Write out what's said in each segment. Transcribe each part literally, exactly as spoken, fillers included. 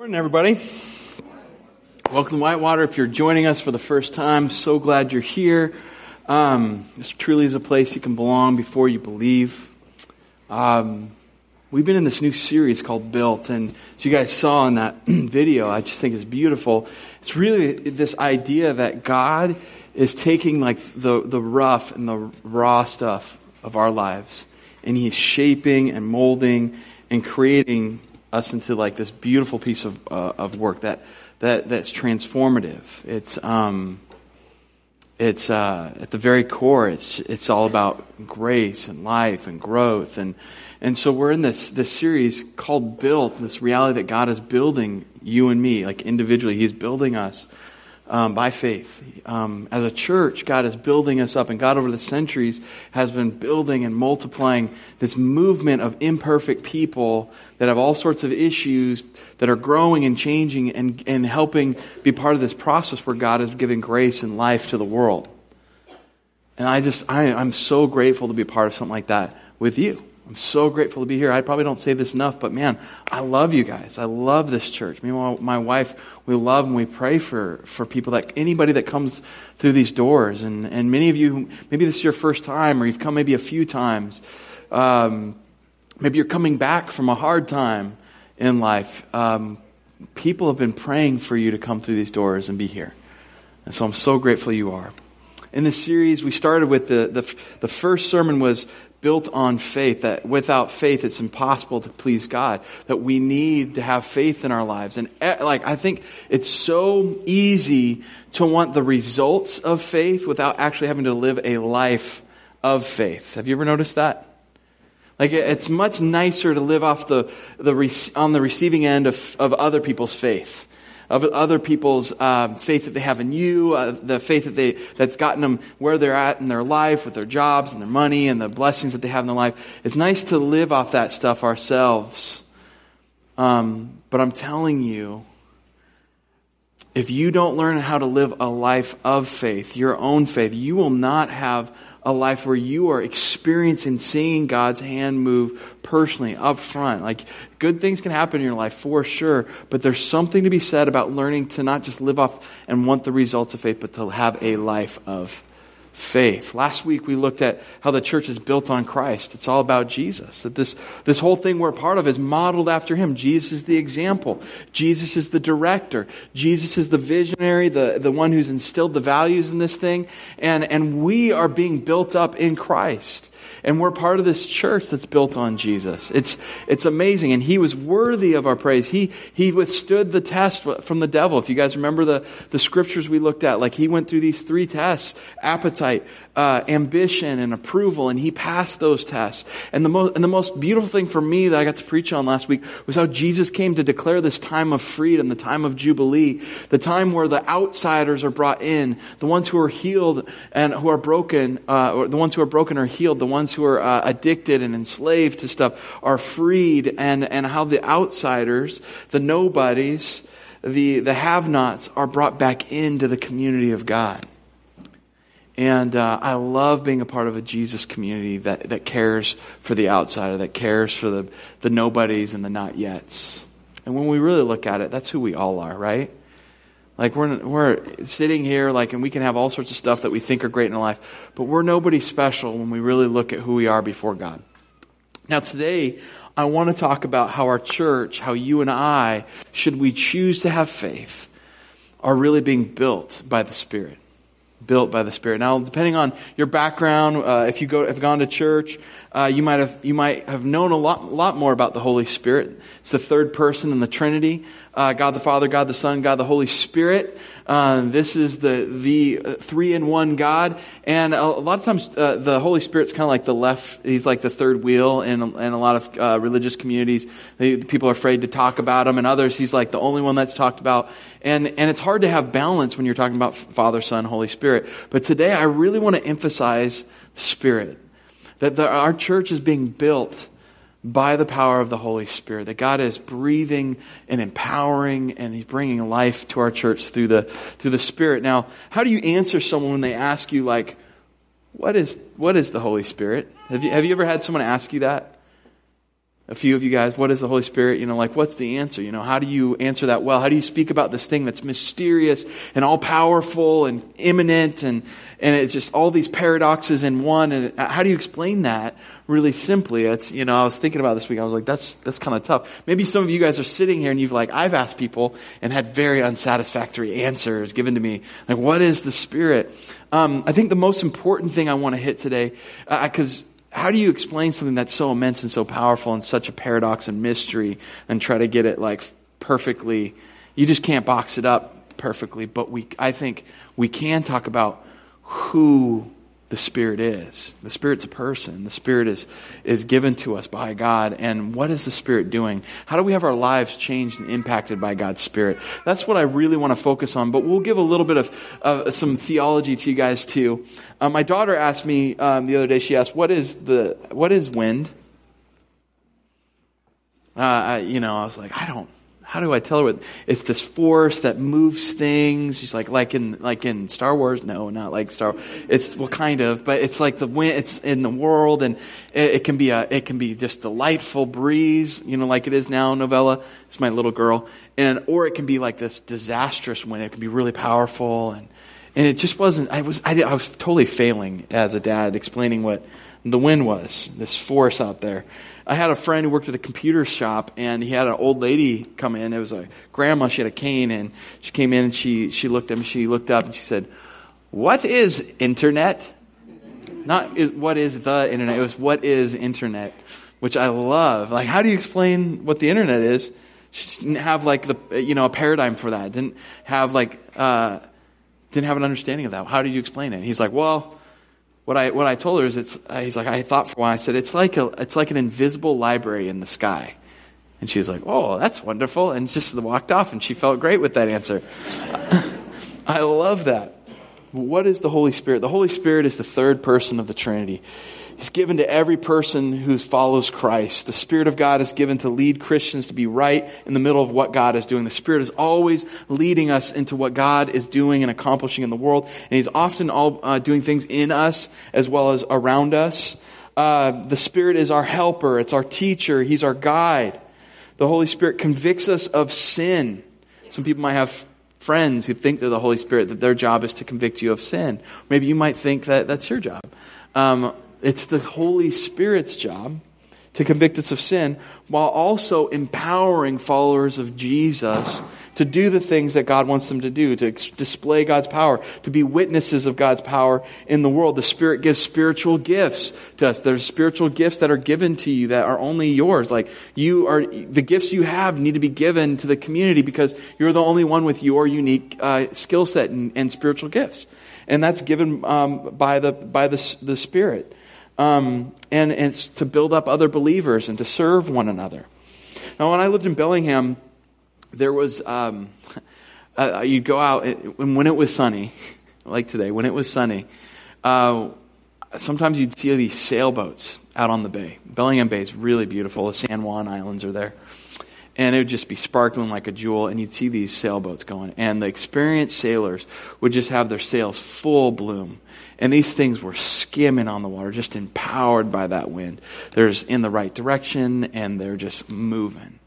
Morning, everybody. Welcome to Whitewater. If you're joining us for the first time, so glad you're here. Um, this truly is a place you can belong before you believe. Um, we've been in this new series called Built, and as you guys saw in that video, I just think it's beautiful. It's really this idea that God is taking like the, the rough and the raw stuff of our lives, and He's shaping and molding and creating us into like this beautiful piece of uh, of work that that that's transformative. It's um, it's uh, at the very core. It's it's all about grace and life and growth and and so we're in this this series called Built. This reality that God is building you and me, like individually, He's building us um, by faith. Um, as a church, God is building us up, and God over the centuries has been building and multiplying this movement of imperfect people that have all sorts of issues that are growing and changing and, and helping be part of this process where God is giving grace and life to the world. And I just, I, I'm so grateful to be a part of something like that with you. I'm so grateful to be here. I probably don't say this enough, but man, I love you guys. I love this church. Me and my wife, we love and we pray for, for people that, anybody that comes through these doors. And, and many of you, maybe this is your first time or you've come maybe a few times. Um, Maybe you're coming back from a hard time in life. Um, people have been praying for you to come through these doors and be here. And so I'm so grateful you are. In this series, we started with the, the, the first sermon was built on faith, that without faith, it's impossible to please God, that we need to have faith in our lives. And like, I think it's so easy to want the results of faith without actually having to live a life of faith. Have you ever noticed that? Like, it's much nicer to live off the, the on the receiving end of, of other people's faith, of other people's uh, faith that they have in you, uh, the faith that they that's gotten them where they're at in their life, with their jobs and their money and the blessings that they have in their life. It's nice to live off that stuff ourselves. Um, but I'm telling you, if you don't learn how to live a life of faith, your own faith, you will not have a life where you are experiencing, seeing God's hand move personally, up front. Like, good things can happen in your life for sure, but there's something to be said about learning to not just live off and want the results of faith, but to have a life of faith. Last week we looked at how the church is built on Christ. It's all about Jesus. That this, this whole thing we're a part of is modeled after Him. Jesus is the example. Jesus is the director. Jesus is the visionary, the, the one who's instilled the values in this thing. And, and we are being built up in Christ. And we're part of this church that's built on Jesus. It's, it's amazing. And He was worthy of our praise. He, He withstood the test from the devil. If you guys remember the, the scriptures we looked at, like He went through these three tests, appetite, uh, ambition, and approval, and He passed those tests. And the most, and the most beautiful thing for me that I got to preach on last week was how Jesus came to declare this time of freedom, the time of Jubilee, the time where the outsiders are brought in, the ones who are healed and who are broken, uh, or the ones who are broken are healed, the ones who are uh, addicted and enslaved to stuff are freed, and, and how the outsiders, the nobodies, the, the have-nots are brought back into the community of God. And uh, I love being a part of a Jesus community that, that cares for the outsider, that cares for the, the nobodies and the not-yets. And when we really look at it, that's who we all are, right? Like, we're we're sitting here, like, and we can have all sorts of stuff that we think are great in life, but we're nobody special when we really look at who we are before God. Now, today, I want to talk about how our church, how you and I, should we choose to have faith, are really being built by the Spirit. Built by the Spirit. Now, depending on your background, uh, if you go, have gone to church, uh, you might have, you might have known a lot, lot more about the Holy Spirit. It's the third person in the Trinity: uh, God the Father, God the Son, God the Holy Spirit. Uh, this is the the three-in-one God. And a, a lot of times, uh, the Holy Spirit's kind of like the left. He's like the third wheel in in a lot of uh, religious communities. They, people are afraid to talk about Him, and others, He's like the only one that's talked about. And and it's hard to have balance when you're talking about Father, Son, Holy Spirit. But today I really want to emphasize Spirit, that the, our church is being built by the power of the Holy Spirit, that God is breathing and empowering, and He's bringing life to our church through the through the Spirit. Now, how do you answer someone when they ask you, like, what is what is the Holy Spirit? Have you have you ever had someone ask you that? a few of you guys, what is the Holy Spirit? You know, like, what's the answer? You know, how do you answer that well? How do you speak about this thing that's mysterious and all-powerful and imminent and, and it's just all these paradoxes in one? And how do you explain that really simply? It's, you know, I was thinking about this week. I was like, that's, that's kind of tough. Maybe some of you guys are sitting here and you've like, I've asked people and had very unsatisfactory answers given to me. Like, what is the Spirit? Um, I think the most important thing I want to hit today, uh, cause how do you explain something that's so immense and so powerful and such a paradox and mystery and try to get it like perfectly? You just can't box it up perfectly, but we, I think we can talk about who the Spirit is. The Spirit's a person. The Spirit is, is given to us by God. And what is the Spirit doing? How do we have our lives changed and impacted by God's Spirit? That's what I really want to focus on, but we'll give a little bit of, of some theology to you guys too. Um, my daughter asked me um, the other day, she asked, what is the, what is wind? Uh, I, you know, I was like, I don't, how do I tell her what? It's this force that moves things. She's like, like in, like in Star Wars. No, not like Star Wars. It's, well, kind of, but it's like the wind, it's in the world, and it, it can be a, it can be just delightful breeze, you know, like it is now, Novella. It's my little girl. And, or it can be like this disastrous wind. It can be really powerful. And, and it just wasn't, I was, I, did, I was totally failing as a dad explaining what the wind was, this force out there. I had a friend who worked at a computer shop, and he had an old lady come in. It was a grandma. She had a cane, and she came in, and she, she looked at him. She looked up, and she said, "What is internet?" Not is, what is the internet. It was, "What is internet?" Which I love. Like, how do you explain what the internet is? She didn't have like the, you know, a paradigm for that. Didn't have like, uh, didn't have an understanding of that. How did you explain it? He's like, well, What I what I told her is it's uh, he's like, I thought for a while. I said, it's like a it's like an invisible library in the sky. And she was like, oh, that's wonderful, and just walked off, and she felt great with that answer. I love that. What is the Holy Spirit? The Holy Spirit is the third person of the Trinity. He's given to every person who follows Christ. The Spirit of God is given to lead Christians to be right in the middle of what God is doing. The Spirit is always leading us into what God is doing and accomplishing in the world. And He's often all uh, doing things in us as well as around us. Uh, the Spirit is our helper. It's our teacher. He's our guide. The Holy Spirit convicts us of sin. Some people might have friends who think they're the Holy Spirit, that their job is to convict you of sin. Maybe you might think that that's your job. Um, it's the Holy Spirit's job to convict us of sin, while also empowering followers of Jesus to do the things that God wants them to do, to ex- display God's power, to be witnesses of God's power in the world. The Spirit gives spiritual gifts to us. There's spiritual gifts that are given to you that are only yours. Like, you are, the gifts you have need to be given to the community because you're the only one with your unique uh, skill set and, and spiritual gifts. And that's given um, by the by the, the Spirit. Um, and, and it's to build up other believers and to serve one another. Now, when I lived in Bellingham, there was, um, uh, you'd go out, and when it was sunny, like today, when it was sunny, uh, sometimes you'd see these sailboats out on the bay. Bellingham Bay is really beautiful. The San Juan Islands are there. And it would just be sparkling like a jewel, and you'd see these sailboats going. And the experienced sailors would just have their sails full bloom. And these things were skimming on the water, just empowered by that wind. They're in the right direction, and they're just moving.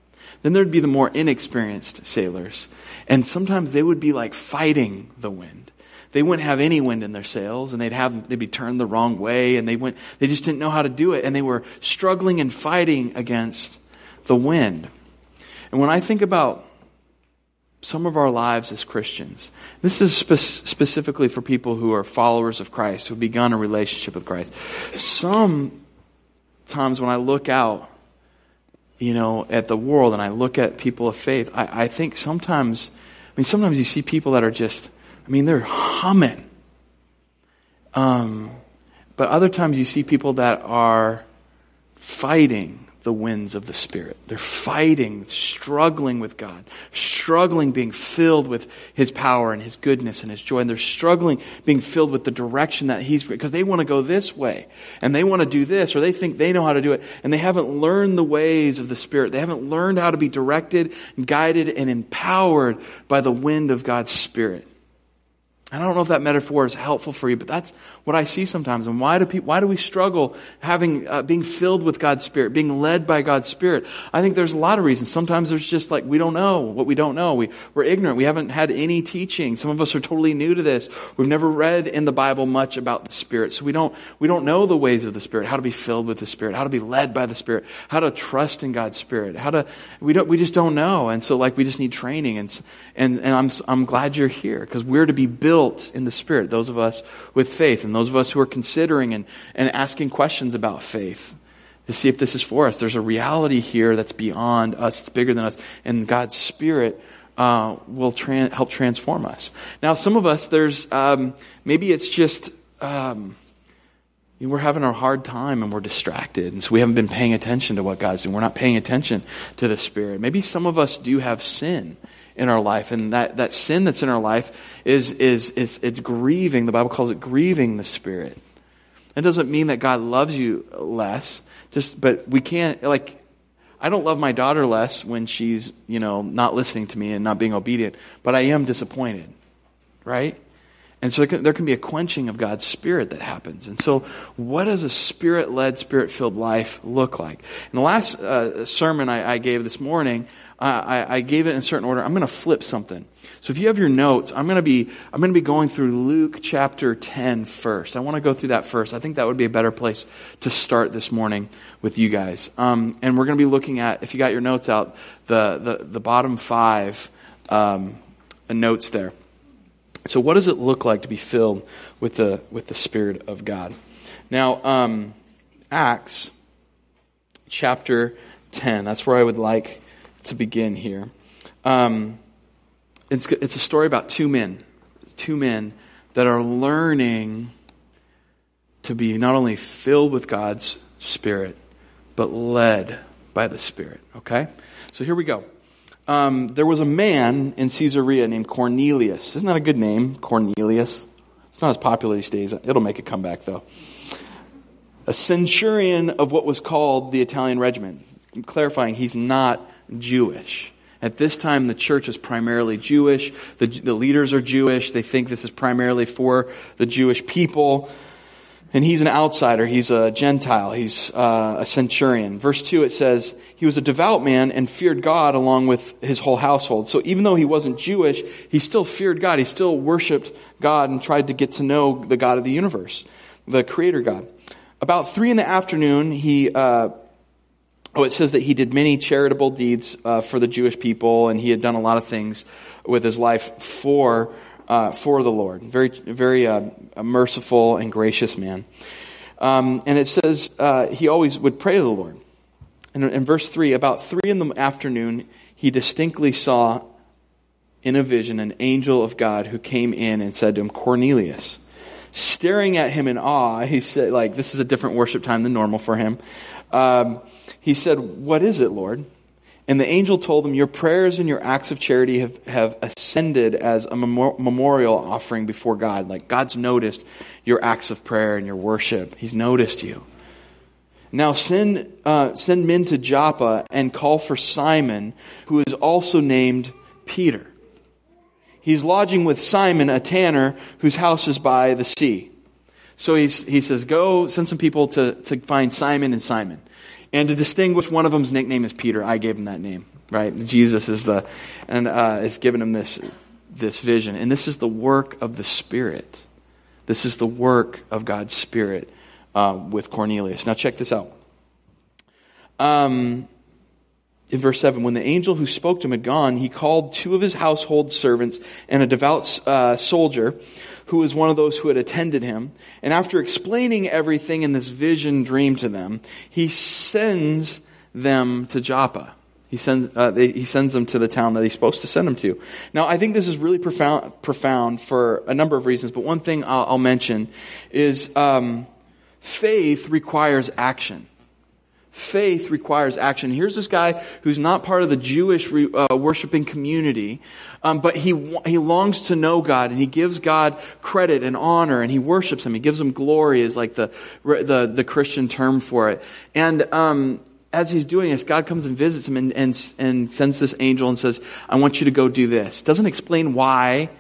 Then there'd be the more inexperienced sailors. And sometimes they would be like fighting the wind. They wouldn't have any wind in their sails, and they'd have, they'd be turned the wrong way, and they went, they just didn't know how to do it. And they were struggling and fighting against the wind. And when I think about some of our lives as Christians, this is spe- specifically for people who are followers of Christ, who have begun a relationship with Christ. Sometimes when I look out, you know, at the world and I look at people of faith, I, I think sometimes, I mean, sometimes you see people that are just, I mean, they're humming. Um, but other times you see people that are fighting the winds of the Spirit. They're fighting, struggling with God, struggling being filled with His power and His goodness and His joy. And they're struggling being filled with the direction that He's, because they want to go this way and they want to do this, or they think they know how to do it, and they haven't learned the ways of the Spirit. They haven't learned how to be directed, guided, and empowered by the wind of God's Spirit. And I don't know if that metaphor is helpful for you, but that's what I see sometimes. And why do people, why do we struggle having, uh, being filled with God's Spirit, being led by God's Spirit? I think there's a lot of reasons. Sometimes there's just like, we don't know what we don't know. We, we're ignorant. We haven't had any teaching. Some of us are totally new to this. We've never read in the Bible much about the Spirit. So we don't, we don't know the ways of the Spirit, how to be filled with the Spirit, how to be led by the Spirit, how to trust in God's Spirit, how to, we don't, we just don't know. And so like, we just need training. And, and, and I'm, I'm glad you're here because we're to be built in the Spirit, those of us with faith and those of us who are considering and, and asking questions about faith to see if this is for us. There's a reality here that's beyond us, it's bigger than us, and God's Spirit uh, will tra- help transform us. Now, some of us, there's um, maybe it's just um, we're having a hard time and we're distracted, and so we haven't been paying attention to what God's doing. We're not paying attention to the Spirit. Maybe some of us do have sin in our life, and that, that sin that's in our life is, is, is, it's grieving. The Bible calls it grieving the Spirit. It doesn't mean that God loves you less, just, but we can't, like, I don't love my daughter less when she's, you know, not listening to me and not being obedient, but I am disappointed, right? And so it can, there can be a quenching of God's Spirit that happens. And so what does a Spirit-led, Spirit-filled life look like? In the last uh, sermon I, I gave this morning, uh, I, I gave it in a certain order. I'm going to flip something. So if you have your notes, I'm going to be I'm going to be going through Luke chapter ten first. I want to go through that first. I think that would be a better place to start this morning with you guys. Um, and we're going to be looking at, if you got your notes out, the, the, the bottom five um, notes there. So what does it look like to be filled with the with the Spirit of God? Now, um, Acts chapter ten. That's where I would like to begin here. Um, it's it's a story about two men, two men that are learning to be not only filled with God's Spirit, but led by the Spirit. Okay, so here we go. Um, there was a man in Caesarea named Cornelius. Isn't that a good name, Cornelius? It's not as popular these days. It'll make a comeback, though. A centurion of what was called the Italian regiment. I'm clarifying, he's not Jewish. At this time, the church is primarily Jewish. The, the leaders are Jewish. They think this is primarily for the Jewish people. And he's an outsider. He's a Gentile. He's uh, a centurion. Verse two, it says, he was a devout man and feared God along with his whole household. So even though he wasn't Jewish, he still feared God. He still worshiped God and tried to get to know the God of the universe, the creator God. About three in the afternoon, he... Uh, Oh, it says that he did many charitable deeds uh, for the Jewish people, and he had done a lot of things with his life for Uh, for the Lord. Very, very uh, a merciful and gracious man. Um, and it says uh, he always would pray to the Lord. And in verse three, about three in the afternoon, he distinctly saw in a vision an angel of God who came in and said to him, Cornelius. Staring at him in awe, he said, like, this is a different worship time than normal for him. Um, he said, what is it, Lord? And the angel told them, your prayers and your acts of charity have, have ascended as a memor- memorial offering before God. Like, God's noticed your acts of prayer and your worship. He's noticed you. Now send uh, send men to Joppa and call for Simon, who is also named Peter. He's lodging with Simon, a tanner, whose house is by the sea. So he's, he says, go send some people to, to find Simon and Simon. And to distinguish, one of them's nickname is Peter. I gave him that name, right? Jesus is the, and uh, it's given him this, this vision. And this is the work of the Spirit. This is the work of God's Spirit uh, with Cornelius. Now check this out. Um, in verse seven, when the angel who spoke to him had gone, he called two of his household servants and a devout uh, soldier who was one of those who had attended him. And after explaining everything in this vision dream to them, he sends them to Joppa. He sends, uh, they, he sends them to the town that he's supposed to send them to. Now, I think this is really profound, profound for a number of reasons, but one thing I'll, I'll mention is um, faith requires action. Faith requires action. Here's this guy who's not part of the Jewish re, uh, worshiping community, um, but he he longs to know God, and he gives God credit and honor, and he worships him. He gives him glory is like the the the Christian term for it. And um, as he's doing this, God comes and visits him, and and and sends this angel and says, "I want you to go do this." Doesn't explain why.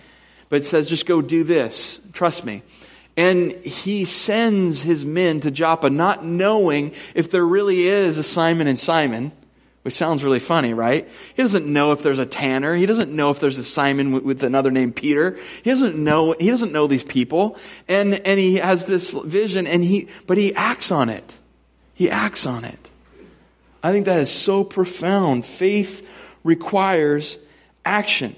but it says, just go do this. Trust me. And he sends his men to Joppa, not knowing if there really is a Simon and Simon, which sounds really funny, right? He doesn't know if there's a Tanner. He doesn't know if there's a Simon with, with another name, Peter. He doesn't know, he doesn't know these people. And, and he has this vision and he, but he acts on it. He acts on it. I think that is so profound. Faith requires action.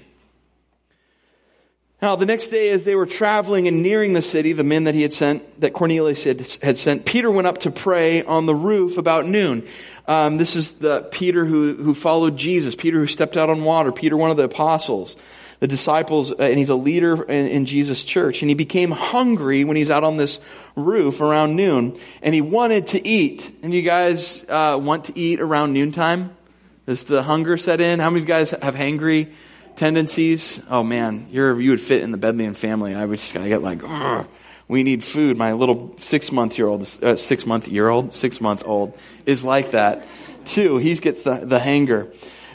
Now, the next day as they were traveling and nearing the city, the men that he had sent, that Cornelius had, had sent, Peter went up to pray on the roof about noon. Um, this is the Peter who, who followed Jesus, Peter who stepped out on water, Peter, one of the apostles, the disciples, and he's a leader in, in Jesus' church. And he became hungry when he's out on this roof around noon, and he wanted to eat. And you guys uh, want to eat around noontime? Does the hunger set in? How many of you guys have hangry tendencies? Oh man, you're, you would fit in the Bedlian family. I was just going to get like, ugh, we need food. My little six month year old, uh, six month year old, six month old is like that too. He gets the, the hanger.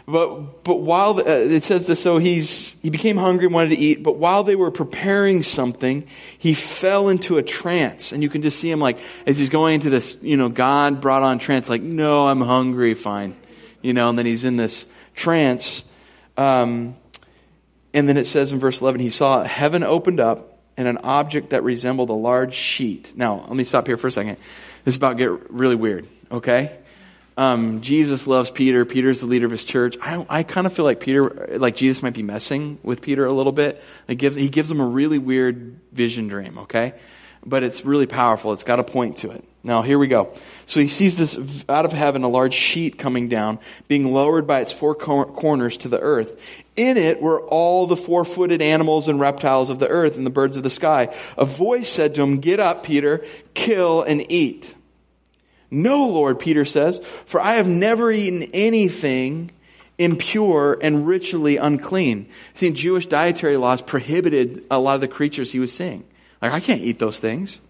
But, but while the, uh, it says this, so he's, he became hungry and wanted to eat, but while they were preparing something, he fell into a trance. And you can just see him like, as he's going into this, you know, God brought on trance, like, no, I'm hungry. Fine. You know, and then he's in this trance. Um, And then it says in verse eleven, he saw heaven opened up and an object that resembled a large sheet. Now, let me stop here for a second. This is about to get really weird, okay? Um, Jesus loves Peter. Peter's the leader of his church. I, I kind of feel like Peter, like Jesus might be messing with Peter a little bit. It gives, he gives him a really weird vision dream, okay? But it's really powerful. It's got a point to it. Now, here we go. So he sees this out of heaven, a large sheet coming down, being lowered by its four cor- corners to the earth. In it were all the four-footed animals and reptiles of the earth and the birds of the sky. A voice said to him, "Get up, Peter, kill and eat." "No, Lord," Peter says, "for I have never eaten anything impure and ritually unclean." See, Jewish dietary laws prohibited a lot of the creatures he was seeing. Like, I can't eat those things.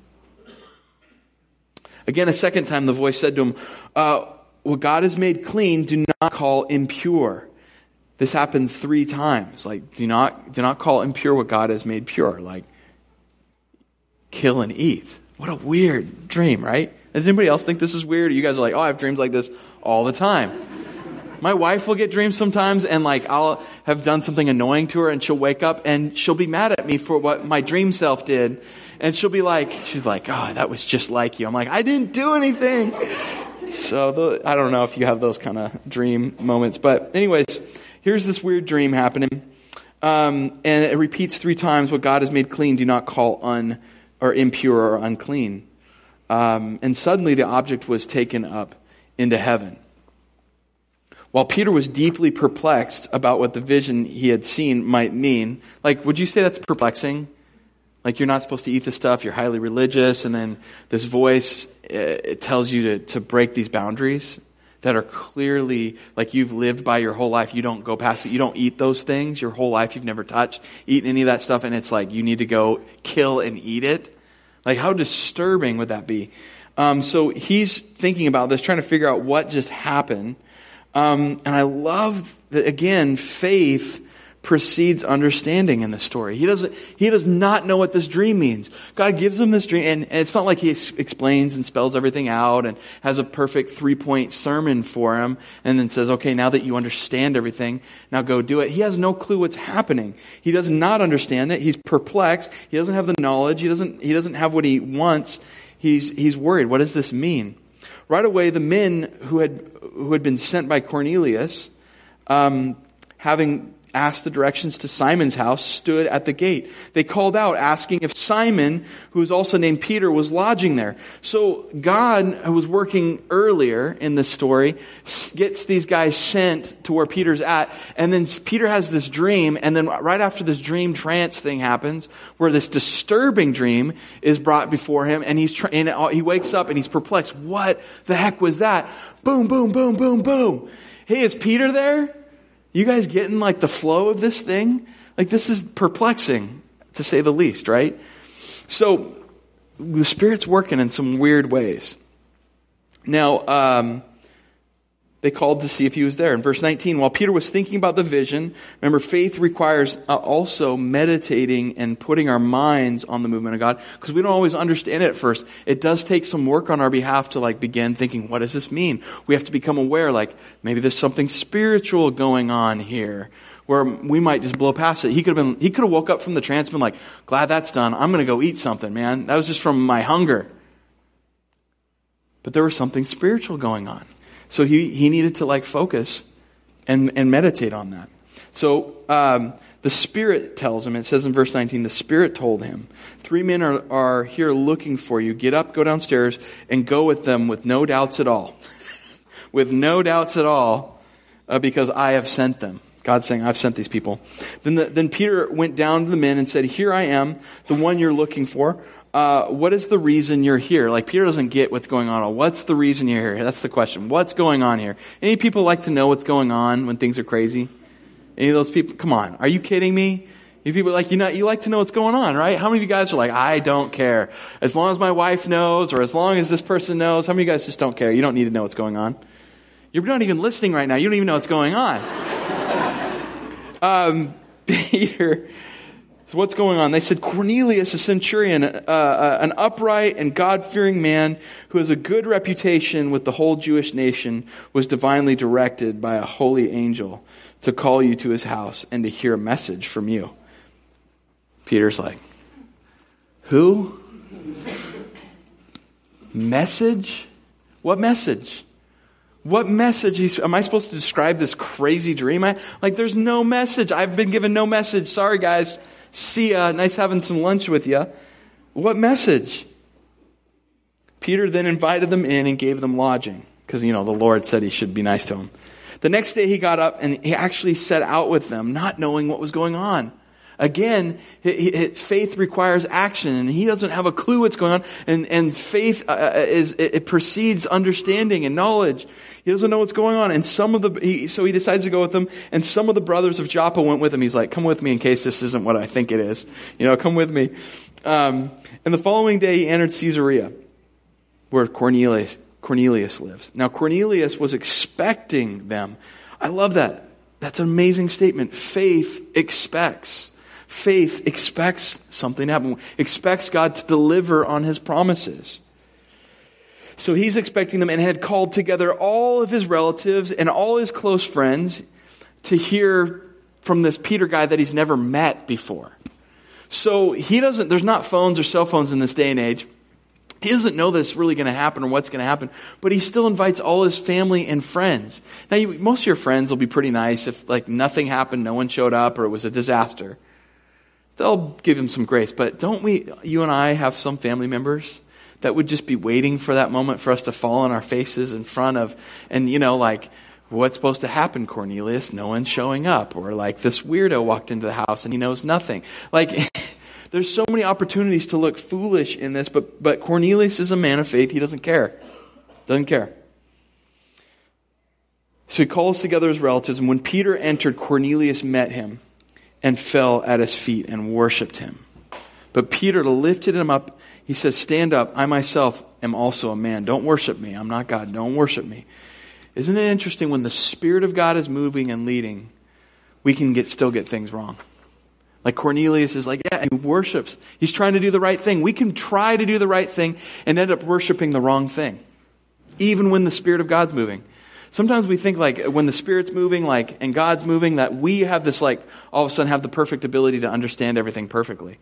Again, a second time, the voice said to him, uh, what God has made clean, do not call impure. This happened three times. Like, do not, do not call impure what God has made pure. Like, kill and eat. What a weird dream, right? Does anybody else think this is weird? You guys are like, oh, I have dreams like this all the time. My wife will get dreams sometimes, and like, I'll have done something annoying to her, and she'll wake up, and she'll be mad at me for what my dream self did. And she'll be like, she's like, oh, that was just like you. I'm like, I didn't do anything. So the, I don't know if you have those kind of dream moments. But anyways, here's this weird dream happening. Um, and it repeats three times, what God has made clean, do not call un or impure or unclean. Um, and suddenly the object was taken up into heaven. While Peter was deeply perplexed about what the vision he had seen might mean, like, would you say that's perplexing? Like, you're not supposed to eat this stuff, you're highly religious, and then this voice, it tells you to, to break these boundaries that are clearly, like, you've lived by your whole life, you don't go past it, you don't eat those things, your whole life you've never touched, eaten any of that stuff, and it's like, you need to go kill and eat it? Like, how disturbing would that be? Um, so he's thinking about this, trying to figure out what just happened. Um, and I love that, again, faith precedes understanding in this story. He doesn't, he does not know what this dream means. God gives him this dream, and, and it's not like he ex- explains and spells everything out and has a perfect three-point sermon for him and then says, okay, now that you understand everything, now go do it. He has no clue what's happening. He does not understand it. He's perplexed. He doesn't have the knowledge. He doesn't, he doesn't have what he wants. He's, he's worried. What does this mean? Right away, the men who had who had been sent by Cornelius, um, having asked the directions to Simon's house, stood at the gate. They called out, asking if Simon, who was also named Peter, was lodging there. So God, who was working earlier in this story, gets these guys sent to where Peter's at, and then Peter has this dream, and then right after this dream trance thing happens, where this disturbing dream is brought before him, and he's tr- and he wakes up and he's perplexed. What the heck was that? Boom, boom, boom, boom, boom. Hey, is Peter there? You guys getting like the flow of this thing? Like, this is perplexing, to say the least, right? So the Spirit's working in some weird ways. Now, um, they called to see if he was there. In verse nineteen, while Peter was thinking about the vision, remember, faith requires also meditating and putting our minds on the movement of God, because we don't always understand it at first. It does take some work on our behalf to like begin thinking, what does this mean? We have to become aware, like maybe there's something spiritual going on here where we might just blow past it. He could have been, he could have woke up from the trance and been like, glad that's done. I'm going to go eat something, man. That was just from my hunger. But there was something spiritual going on. So he, he needed to like focus and, and meditate on that. So um, the Spirit tells him, it says in verse nineteen, the Spirit told him, three men are, are here looking for you. Get up, go downstairs, and go with them with no doubts at all. with no doubts at all, uh, because I have sent them. God's saying, I've sent these people. Then, the, then Peter went down to the men and said, here I am, the one you're looking for. Uh, what is the reason you're here? Like, Peter doesn't get what's going on. What's the reason you're here? That's the question. What's going on here? Any people like to know what's going on when things are crazy? Any of those people? Come on. Are you kidding me? You people like, you know, you like to know what's going on, right? How many of you guys are like, I don't care. As long as my wife knows or as long as this person knows, how many of you guys just don't care? You don't need to know what's going on. You're not even listening right now. You don't even know what's going on. um, Peter... So what's going on? They said, Cornelius, a centurion, uh, uh, an upright and God-fearing man who has a good reputation with the whole Jewish nation, was divinely directed by a holy angel to call you to his house and to hear a message from you. Peter's like, who? Message? What message? What message? Am I supposed to describe this crazy dream? I, like, there's no message. I've been given no message. Sorry, guys. See ya. Nice having some lunch with ya. What message? Peter then invited them in and gave them lodging. Because, you know, the Lord said he should be nice to them. The next day he got up and he actually set out with them, not knowing what was going on. Again, faith requires action, and he doesn't have a clue what's going on. And, and faith uh, is it, it precedes understanding and knowledge. He doesn't know what's going on. And some of the he, so he decides to go with them. And some of the brothers of Joppa went with him. He's like, "Come with me in case this isn't what I think it is. You know, come with me." Um, and the following day, he entered Caesarea, where Cornelius Cornelius lives. Now, Cornelius was expecting them. I love that. That's an amazing statement. Faith expects. Faith expects something to happen, expects God to deliver on his promises. So he's expecting them and had called together all of his relatives and all his close friends to hear from this Peter guy that he's never met before. So he doesn't, there's not phones or cell phones in this day and age. He doesn't know that's really going to happen or what's going to happen, but he still invites all his family and friends. Now, you, most of your friends will be pretty nice if like nothing happened, no one showed up, or it was a disaster. They'll give him some grace, but don't we, you and I, have some family members that would just be waiting for that moment for us to fall on our faces in front of, and you know, like, what's supposed to happen, Cornelius? No one's showing up. Or like, this weirdo walked into the house and he knows nothing. Like, there's so many opportunities to look foolish in this, but, but Cornelius is a man of faith. He doesn't care. Doesn't care. So he calls together his relatives, and when Peter entered, Cornelius met him and fell at his feet and worshipped him. But Peter lifted him up. He says, stand up. I myself am also a man. Don't worship me. I'm not God. Don't worship me. Isn't it interesting when the Spirit of God is moving and leading, we can get still get things wrong. Like Cornelius is like, yeah, and he worships. He's trying to do the right thing. We can try to do the right thing and end up worshiping the wrong thing, even when the Spirit of God's moving. Sometimes we think like when the Spirit's moving like and God's moving that we have this like all of a sudden have the perfect ability to understand everything perfectly.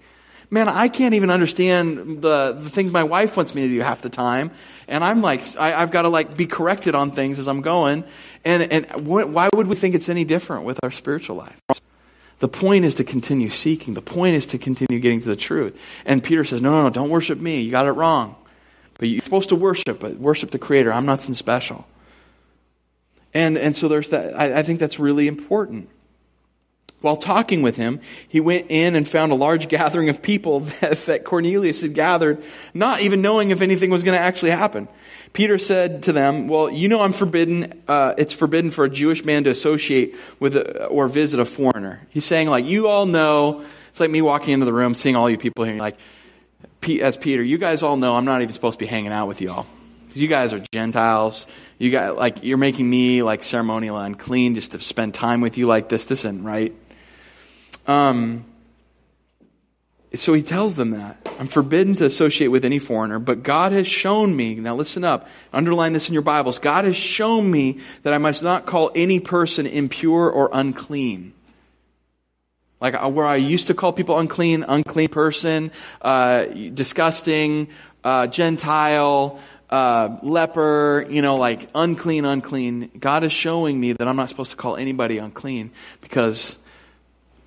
Man, I can't even understand the, the things my wife wants me to do half the time. And I'm like, I, I've got to like be corrected on things as I'm going. And, and wh- why would we think it's any different with our spiritual life? The point is to continue seeking. The point is to continue getting to the truth. And Peter says, no, no, no, don't worship me. You got it wrong. But you're supposed to worship, but worship the Creator. I'm nothing special. And and so there's that. I, I think that's really important. While talking with him, he went in and found a large gathering of people that, that Cornelius had gathered, not even knowing if anything was going to actually happen. Peter said to them, well, you know I'm forbidden, uh, it's forbidden for a Jewish man to associate with a, or visit a foreigner. He's saying like, you all know, it's like me walking into the room, seeing all you people here, like, as Peter, you guys all know I'm not even supposed to be hanging out with you all. Because you guys are Gentiles. You got like you're making me like ceremonial and unclean just to spend time with you like this. This isn't right. Um. So he tells them that. I'm forbidden to associate with any foreigner, but God has shown me. Now listen up. Underline this in your Bibles. God has shown me that I must not call any person impure or unclean. Like where I used to call people unclean, unclean person, uh, disgusting, uh, Gentile, uh, leper, you know, like unclean, unclean. God is showing me that I'm not supposed to call anybody unclean because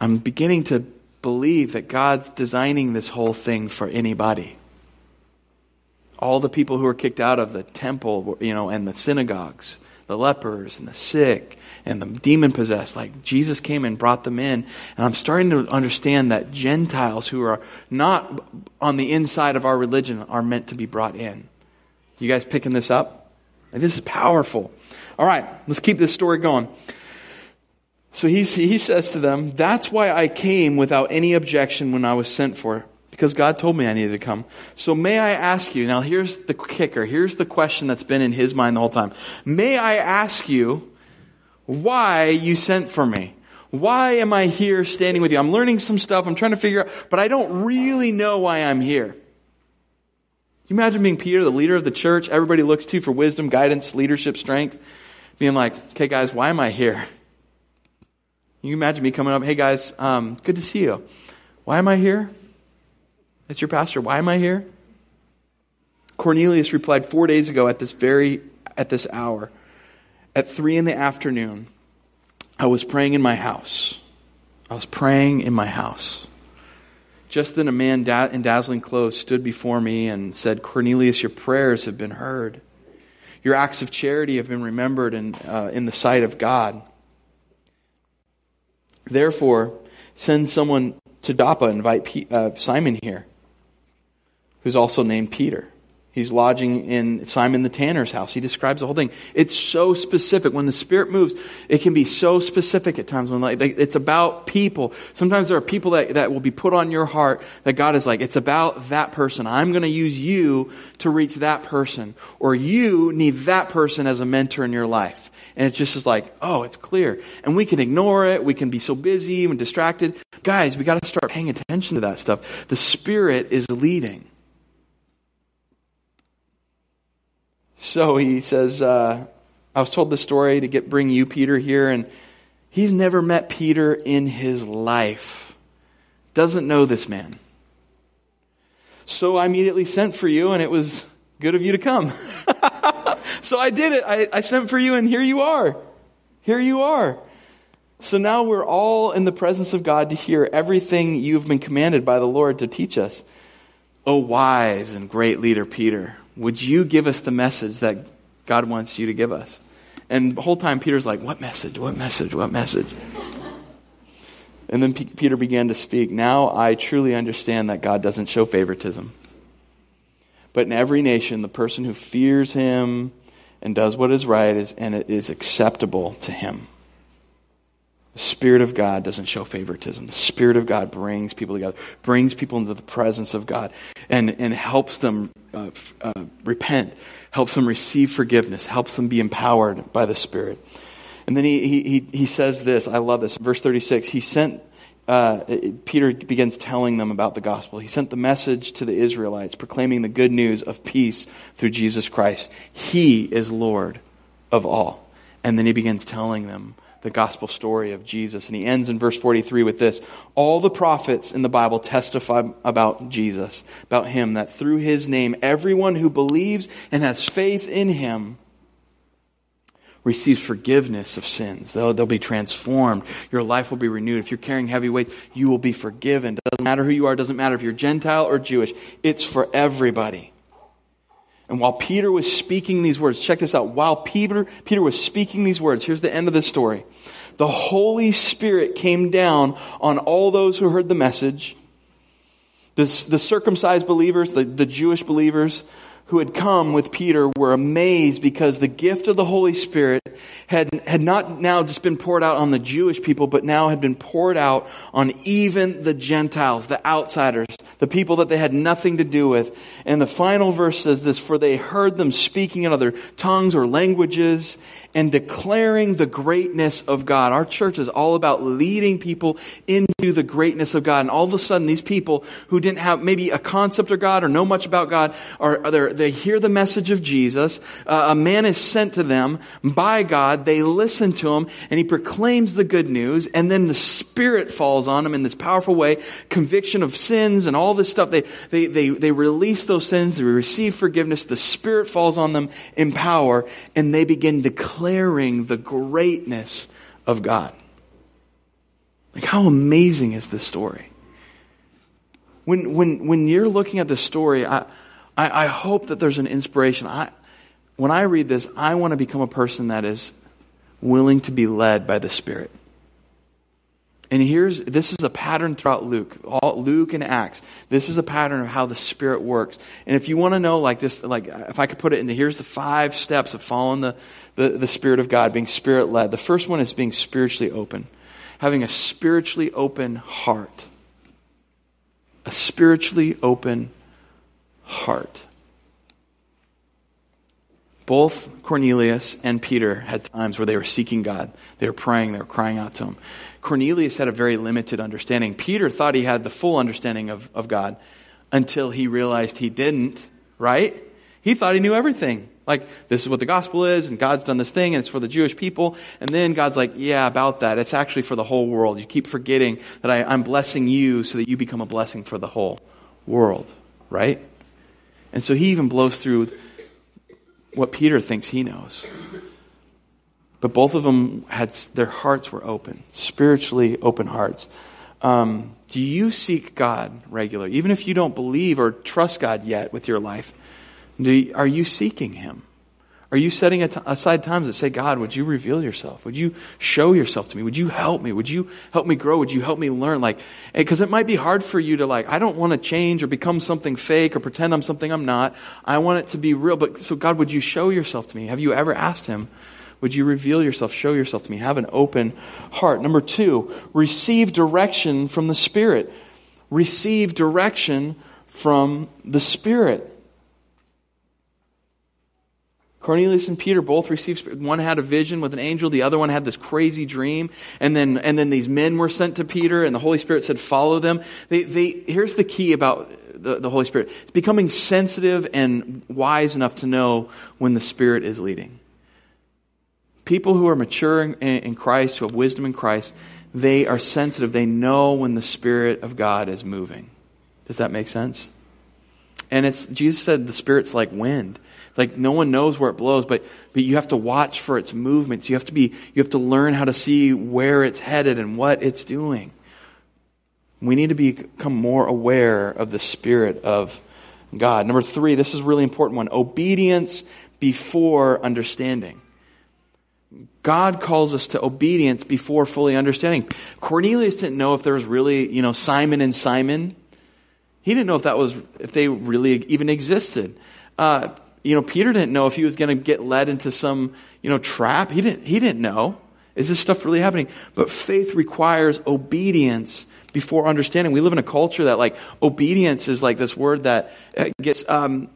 I'm beginning to believe that God's designing this whole thing for anybody. All the people who were kicked out of the temple, you know, and the synagogues, the lepers and the sick and the demon-possessed, like Jesus came and brought them in. And I'm starting to understand that Gentiles who are not on the inside of our religion are meant to be brought in. You guys picking this up? This is powerful. All right, let's keep this story going. So he, he says to them, that's why I came without any objection when I was sent for, because God told me I needed to come. So may I ask you, now here's the kicker, here's the question that's been in his mind the whole time. May I ask you why you sent for me? Why am I here standing with you? I'm learning some stuff, I'm trying to figure out, but I don't really know why I'm here. You imagine being Peter, the leader of the church, everybody looks to for wisdom, guidance, leadership, strength, being like, okay guys, why am I here? You imagine me coming up, hey guys, um, good to see you. Why am I here? It's your pastor. Why am I here? Cornelius replied four days ago at this very, at this hour, at three in the afternoon, I was praying in my house. I was praying in my house. Just then a man da- in dazzling clothes stood before me and said, Cornelius, your prayers have been heard. Your acts of charity have been remembered in, uh, in the sight of God. Therefore, send someone to Joppa, invite P- uh, Simon here, who's also named Peter. He's lodging in Simon the Tanner's house. He describes the whole thing. It's so specific. When the Spirit moves, it can be so specific at times. When like, like it's about people. Sometimes there are people that, that will be put on your heart that God is like, it's about that person. I'm going to use you to reach that person. Or you need that person as a mentor in your life. And it's just like, oh, it's clear. And we can ignore it. We can be so busy and distracted. Guys, we got to start paying attention to that stuff. The Spirit is leading. So he says, uh, I was told this story to get bring you, Peter, here. And he's never met Peter in his life. Doesn't know this man. So I immediately sent for you, and it was good of you to come. So I did it. I, I sent for you, and here you are. Here you are. So now we're all in the presence of God to hear everything you've been commanded by the Lord to teach us. Oh, wise and great leader, Peter. Would you give us the message that God wants you to give us? And the whole time Peter's like, what message, what message, what message? And then P- Peter began to speak. Now I truly understand that God doesn't show favoritism. But in every nation, the person who fears him and does what is right is and it is acceptable to him. The Spirit of God doesn't show favoritism. The Spirit of God brings people together, brings people into the presence of God, and, and helps them uh, uh, repent, helps them receive forgiveness, helps them be empowered by the Spirit. And then he he he says this, I love this, verse thirty-six, he sent, uh, Peter begins telling them about the gospel. He sent the message to the Israelites, proclaiming the good news of peace through Jesus Christ. He is Lord of all. And then he begins telling them the gospel story of Jesus. And he ends in verse forty-three with this. All the prophets in the Bible testify about Jesus, about him, that through his name, everyone who believes and has faith in him receives forgiveness of sins. They'll, they'll be transformed. Your life will be renewed. If you're carrying heavy weights, you will be forgiven. It doesn't matter who you are. It doesn't matter if you're Gentile or Jewish. It's for everybody. And while Peter was speaking these words, check this out. While Peter, Peter was speaking these words, here's the end of the story. The Holy Spirit came down on all those who heard the message. The, the circumcised believers, the, the Jewish believers who had come with Peter were amazed because the gift of the Holy Spirit had, had not now just been poured out on the Jewish people, but now had been poured out on even the Gentiles, the outsiders, the people that they had nothing to do with. And the final verse says this, for they heard them speaking in other tongues or languages and declaring the greatness of God. Our church is all about leading people into the greatness of God. And all of a sudden, these people who didn't have maybe a concept of God or know much about God, are, are they hear the message of Jesus. Uh, a man is sent to them by God. They listen to him, and he proclaims the good news. And then the Spirit falls on them in this powerful way, conviction of sins and all this stuff. They they they, they release those sins. They receive forgiveness. The Spirit falls on them in power, and they begin declaring Declaring the greatness of God. Like, how amazing is this story? When when when you're looking at this story, I I, I hope that there's an inspiration. I when I read this, I want to become a person that is willing to be led by the Spirit. And here's this is a pattern throughout Luke, all, Luke and Acts. This is a pattern of how the Spirit works. And if you want to know, like this, like if I could put it into here's the five steps of following the. The, the Spirit of God, being Spirit-led. The first one is being spiritually open. Having a spiritually open heart. A spiritually open heart. Both Cornelius and Peter had times where they were seeking God. They were praying. They were crying out to him. Cornelius had a very limited understanding. Peter thought he had the full understanding of, of God until he realized he didn't, right? He thought he knew everything. Like, this is what the gospel is, and God's done this thing, and it's for the Jewish people. And then God's like, yeah, about that. It's actually for the whole world. You keep forgetting that I, I'm blessing you so that you become a blessing for the whole world, right? And so he even blows through what Peter thinks he knows. But both of them had, their hearts were open, spiritually open hearts. Um, do you seek God regularly? Even if you don't believe or trust God yet with your life, Do you, are you seeking Him? Are you setting aside times that say, God, would you reveal yourself? Would you show yourself to me? Would you help me? Would you help me grow? Would you help me learn? Like, because it might be hard for you to like, I don't want to change or become something fake or pretend I'm something I'm not. I want it to be real. But so God, would you show yourself to me? Have you ever asked Him? Would you reveal yourself, show yourself to me? Have an open heart. Number two, receive direction from the Spirit. Receive direction from the Spirit. Cornelius and Peter both received, one had a vision with an angel, the other one had this crazy dream, and then, and then these men were sent to Peter, and the Holy Spirit said, follow them. They, they, here's the key about the, the Holy Spirit. It's becoming sensitive and wise enough to know when the Spirit is leading. People who are mature in, in Christ, who have wisdom in Christ, they are sensitive. They know when the Spirit of God is moving. Does that make sense? And it's, Jesus said the Spirit's like wind. Like, no one knows where it blows, but, but you have to watch for its movements. You have to be, you have to learn how to see where it's headed and what it's doing. We need to become more aware of the Spirit of God. Number three, this is a really important one. Obedience before understanding. God calls us to obedience before fully understanding. Cornelius didn't know if there was really, you know, Simon and Simon. He didn't know if that was, if they really even existed. Uh, You know, Peter didn't know if he was going to get led into some, you know, trap. He didn't, he didn't know. Is this stuff really happening? But faith requires obedience before understanding. We live in a culture that, like, obedience is like this word that gets, um,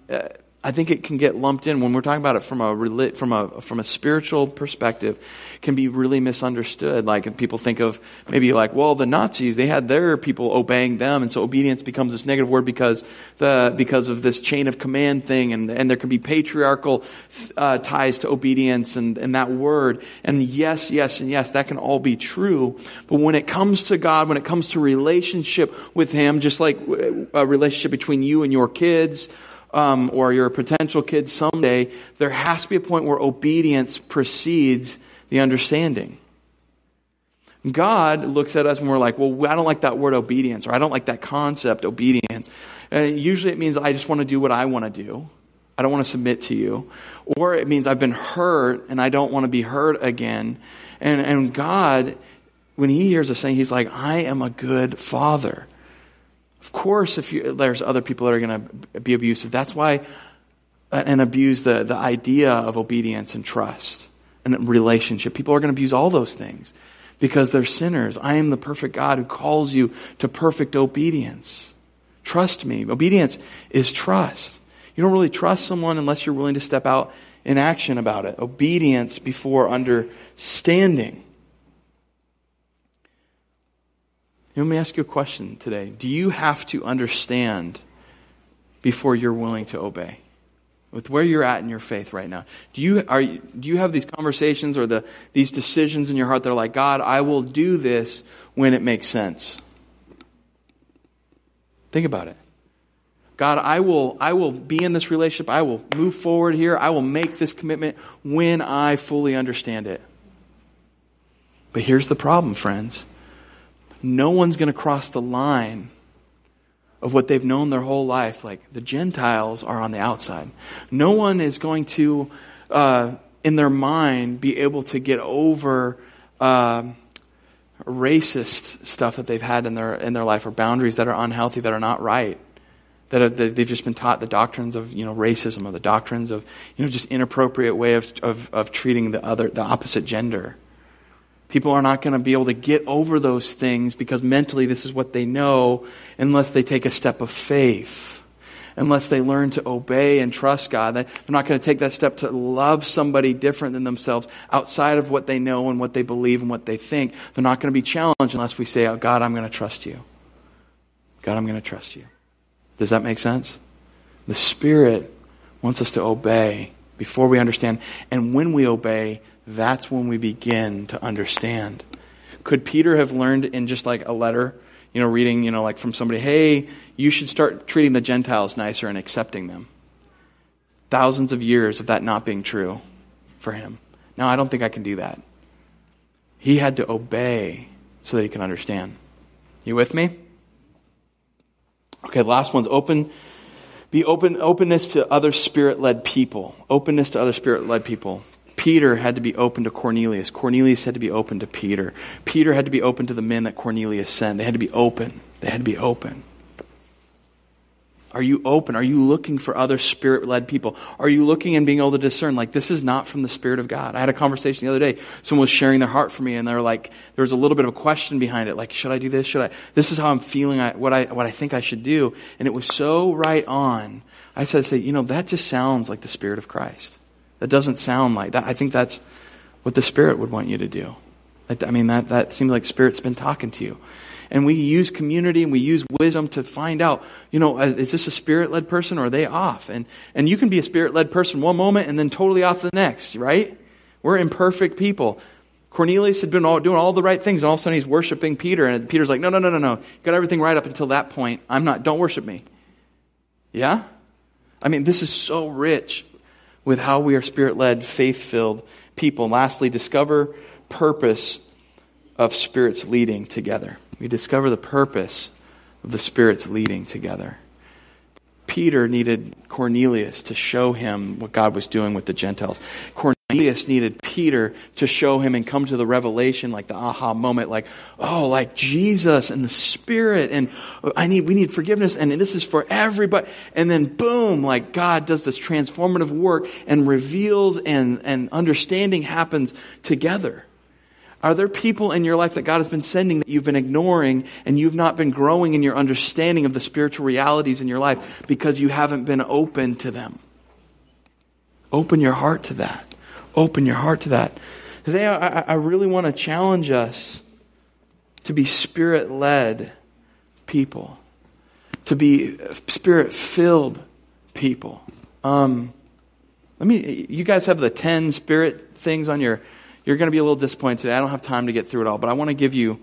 I think it can get lumped in when we're talking about it from a, from a, from a spiritual perspective, can be really misunderstood. Like, people think of maybe like, well, the Nazis, they had their people obeying them. And so obedience becomes this negative word because the, because of this chain of command thing. And, and there can be patriarchal, uh, ties to obedience and, and that word. And yes, yes, and yes, that can all be true. But when it comes to God, when it comes to relationship with Him, just like a relationship between you and your kids, Um, or your potential kid someday, there has to be a point where obedience precedes the understanding. God looks at us and we're like, well, I don't like that word obedience, or I don't like that concept, obedience. And usually it means I just want to do what I want to do. I don't want to submit to you. Or it means I've been hurt and I don't want to be hurt again. And, and God, when He hears us saying, He's like, I am a good Father. Of course, if you, there's other people that are going to be abusive. That's why and abuse the, the idea of obedience and trust and relationship. People are going to abuse all those things because they're sinners. I am the perfect God who calls you to perfect obedience. Trust me. Obedience is trust. You don't really trust someone unless you're willing to step out in action about it. Obedience before understanding. Let me ask you a question today. Do you have to understand before you're willing to obey? With where you're at in your faith right now, do you are you, do you have these conversations or the these decisions in your heart that are like, God, I will do this when it makes sense? Think about it. God, I will I will be in this relationship. I will move forward here. I will make this commitment when I fully understand it. But here's the problem, friends. No one's going to cross the line of what they've known their whole life. Like, the Gentiles are on the outside. No one is going to, uh, in their mind, be able to get over uh, racist stuff that they've had in their in their life, or boundaries that are unhealthy, that are not right, that, are, that they've just been taught the doctrines of you know racism, or the doctrines of you know just inappropriate way of of, of treating the other, the opposite gender. People are not going to be able to get over those things because mentally this is what they know, unless they take a step of faith, unless they learn to obey and trust God. They're not going to take that step to love somebody different than themselves outside of what they know and what they believe and what they think. They're not going to be challenged unless we say, oh, God, I'm going to trust you. God, I'm going to trust you. Does that make sense? The Spirit wants us to obey before we understand, and when we obey, that's when we begin to understand. Could Peter have learned in just like a letter, you know, reading, you know, like from somebody, hey, you should start treating the Gentiles nicer and accepting them? Thousands of years of that not being true for him. No, I don't think I can do that. He had to obey so that he can understand. You with me? Okay, the last one's open. Be open, openness to other Spirit-led people. Openness to other Spirit-led people. Peter had to be open to Cornelius. Cornelius had to be open to Peter. Peter had to be open to the men that Cornelius sent. They had to be open. They had to be open. Are you open? Are you looking for other Spirit-led people? Are you looking and being able to discern, like, this is not from the Spirit of God? I had a conversation the other day. Someone was sharing their heart for me, and they were like, there was a little bit of a question behind it. Like, should I do this? Should I? This is how I'm feeling, I, what I what I think I should do. And it was so right on. I said, I said, you know, that just sounds like the Spirit of Christ. That doesn't sound like that. I think that's what the Spirit would want you to do. I mean, that, that seems like Spirit's been talking to you. And we use community and we use wisdom to find out, you know, is this a Spirit-led person or are they off? And and you can be a Spirit-led person one moment and then totally off the next, right? We're imperfect people. Cornelius had been all, doing all the right things, and all of a sudden he's worshiping Peter. And Peter's like, no, no, no, no, no. You got everything right up until that point. I'm not, don't worship me. Yeah? I mean, this is so rich with how we are Spirit-led, faith-filled people. And lastly, discover purpose of Spirit's leading together. We discover the purpose of the Spirit's leading together. Peter needed Cornelius to show him what God was doing with the Gentiles. Cornelius needed Peter to show him and come to the revelation, like the aha moment, like, oh, like Jesus and the Spirit, and I need, we need forgiveness, and this is for everybody. And then boom, like God does this transformative work and reveals, and, and understanding happens together. Are there people in your life that God has been sending that you've been ignoring, and you've not been growing in your understanding of the spiritual realities in your life because you haven't been open to them? Open your heart to that. Open your heart to that. Today, I, I really want to challenge us to be Spirit-led people, to be Spirit-filled people. Um, let me. You guys have the ten Spirit things on your... You're going to be a little disappointed today. I don't have time to get through it all, but I want to give you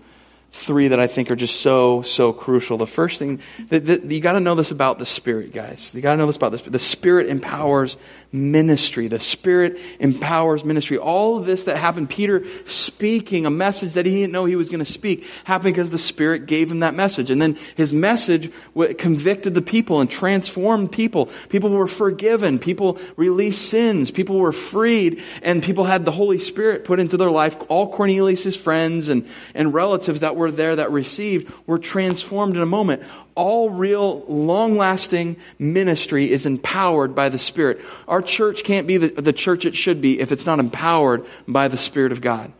three that I think are just so, so crucial. The first thing, the, the, you got to know this about the Spirit, guys. You got to know this about this. The Spirit empowers ministry. The Spirit empowers ministry. All of this that happened, Peter speaking a message that he didn't know he was going to speak, happened because the Spirit gave him that message. And then his message convicted the people and transformed people. People were forgiven. People released sins. People were freed. And people had the Holy Spirit put into their life. All Cornelius' friends and, and relatives that were were there that received were transformed in a moment. All real, long-lasting ministry is empowered by the Spirit. Our church can't be the, the church it should be if it's not empowered by the Spirit of God.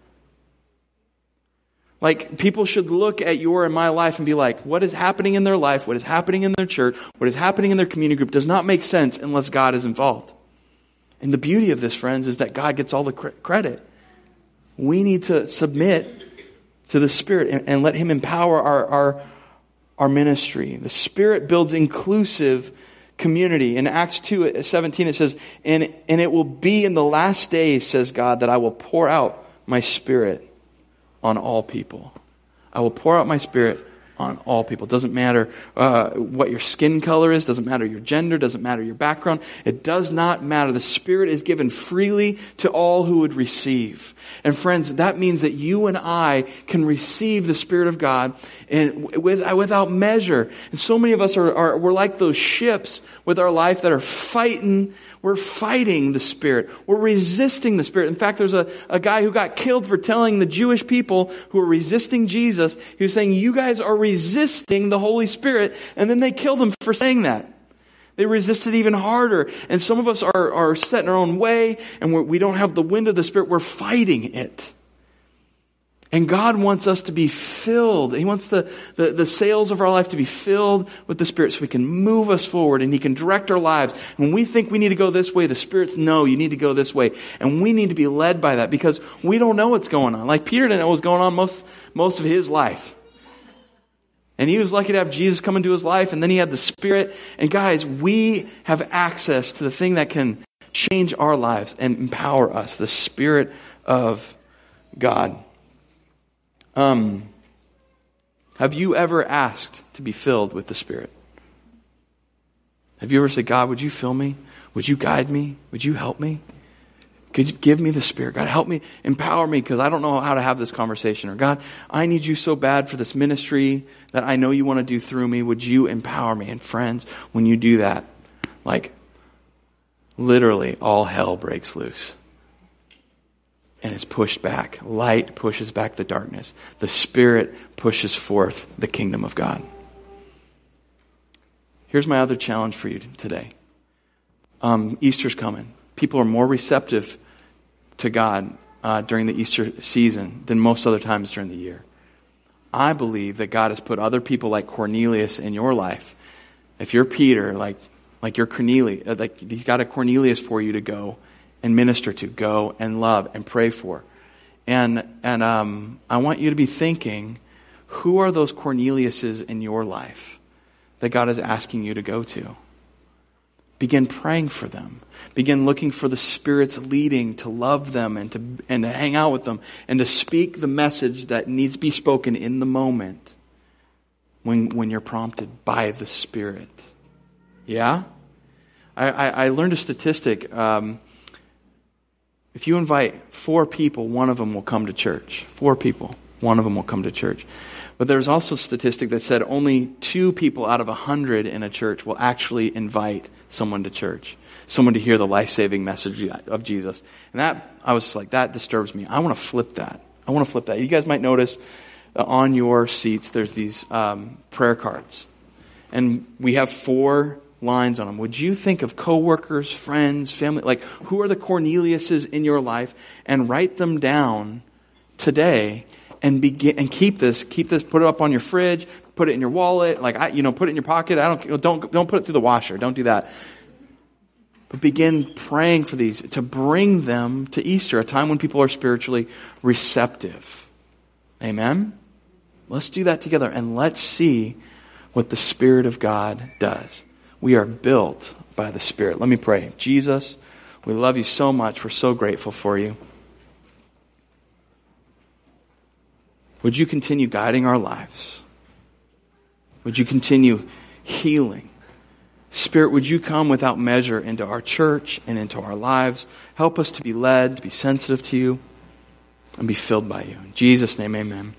Like, people should look at your and my life and be like, what is happening in their life, what is happening in their church, what is happening in their community group does not make sense unless God is involved. And the beauty of this, friends, is that God gets all the credit. We need to submit to the Spirit and, and let Him empower our, our, our ministry. The Spirit builds inclusive community. In Acts two seventeen it says, and, and it will be in the last days, says God, that I will pour out my Spirit on all people. I will pour out my Spirit on all people. It doesn't matter uh, what your skin color is. Doesn't matter your gender. Doesn't matter your background. It does not matter. The Spirit is given freely to all who would receive. And friends, that means that you and I can receive the Spirit of God and with, without measure. And so many of us are, are we're like those ships with our life that are fighting. We're fighting the Spirit. We're resisting the Spirit. In fact, there's a, a guy who got killed for telling the Jewish people who were resisting Jesus, he was saying, you guys are resisting the Holy Spirit. And then they killed him for saying that. They resisted even harder. And some of us are, are set in our own way, and we're, we don't have the wind of the Spirit. We're fighting it. And God wants us to be filled. He wants the, the, the sails of our life to be filled with the Spirit so He can move us forward and He can direct our lives. When we think we need to go this way, the Spirit's, no, you need to go this way. And we need to be led by that because we don't know what's going on. Like Peter didn't know what was going on most, most of his life. And he was lucky to have Jesus come into his life, and then he had the Spirit. And guys, we have access to the thing that can change our lives and empower us, the Spirit of God. Um, have you ever asked to be filled with the Spirit? Have you ever said, God, would you fill me? Would you guide me? Would you help me? Could you give me the Spirit? God, help me, empower me, because I don't know how to have this conversation. Or God, I need you so bad for this ministry that I know you want to do through me. Would you empower me? And friends, when you do that, like literally all hell breaks loose. And it's pushed back. Light pushes back the darkness. The Spirit pushes forth the kingdom of God. Here's my other challenge for you today. Um, Easter's coming. People are more receptive to God uh, during the Easter season than most other times during the year. I believe that God has put other people like Cornelius in your life. If you're Peter, like like you're Cornelius, like He's got a Cornelius for you to go and minister to, go and love and pray for. And and um, I want you to be thinking, who are those Corneliuses in your life that God is asking you to go to? Begin praying for them. Begin looking for the Spirit's leading to love them and to and to hang out with them and to speak the message that needs to be spoken in the moment when when you're prompted by the Spirit. Yeah? I, I, I learned a statistic. Um, If you invite four people, one of them will come to church. Four people, one of them will come to church. But there's also a statistic that said only two people out of a hundred in a church will actually invite someone to church, someone to hear the life-saving message of Jesus. And that, I was like, that disturbs me. I want to flip that. I want to flip that. You guys might notice on your seats there's these um, prayer cards. And we have four lines on them. Would you think of coworkers, friends, family, like who are the Corneliuses in your life, and write them down today and begin and keep this, keep this, put it up on your fridge, put it in your wallet, like I, you know, put it in your pocket. I don't, don't, don't put it through the washer. Don't do that. But begin praying for these to bring them to Easter, a time when people are spiritually receptive. Amen. Let's do that together and let's see what the Spirit of God does. We are built by the Spirit. Let me pray. Jesus, we love you so much. We're so grateful for you. Would you continue guiding our lives? Would you continue healing? Spirit, would you come without measure into our church and into our lives? Help us to be led, to be sensitive to you, and be filled by you. In Jesus' name, amen.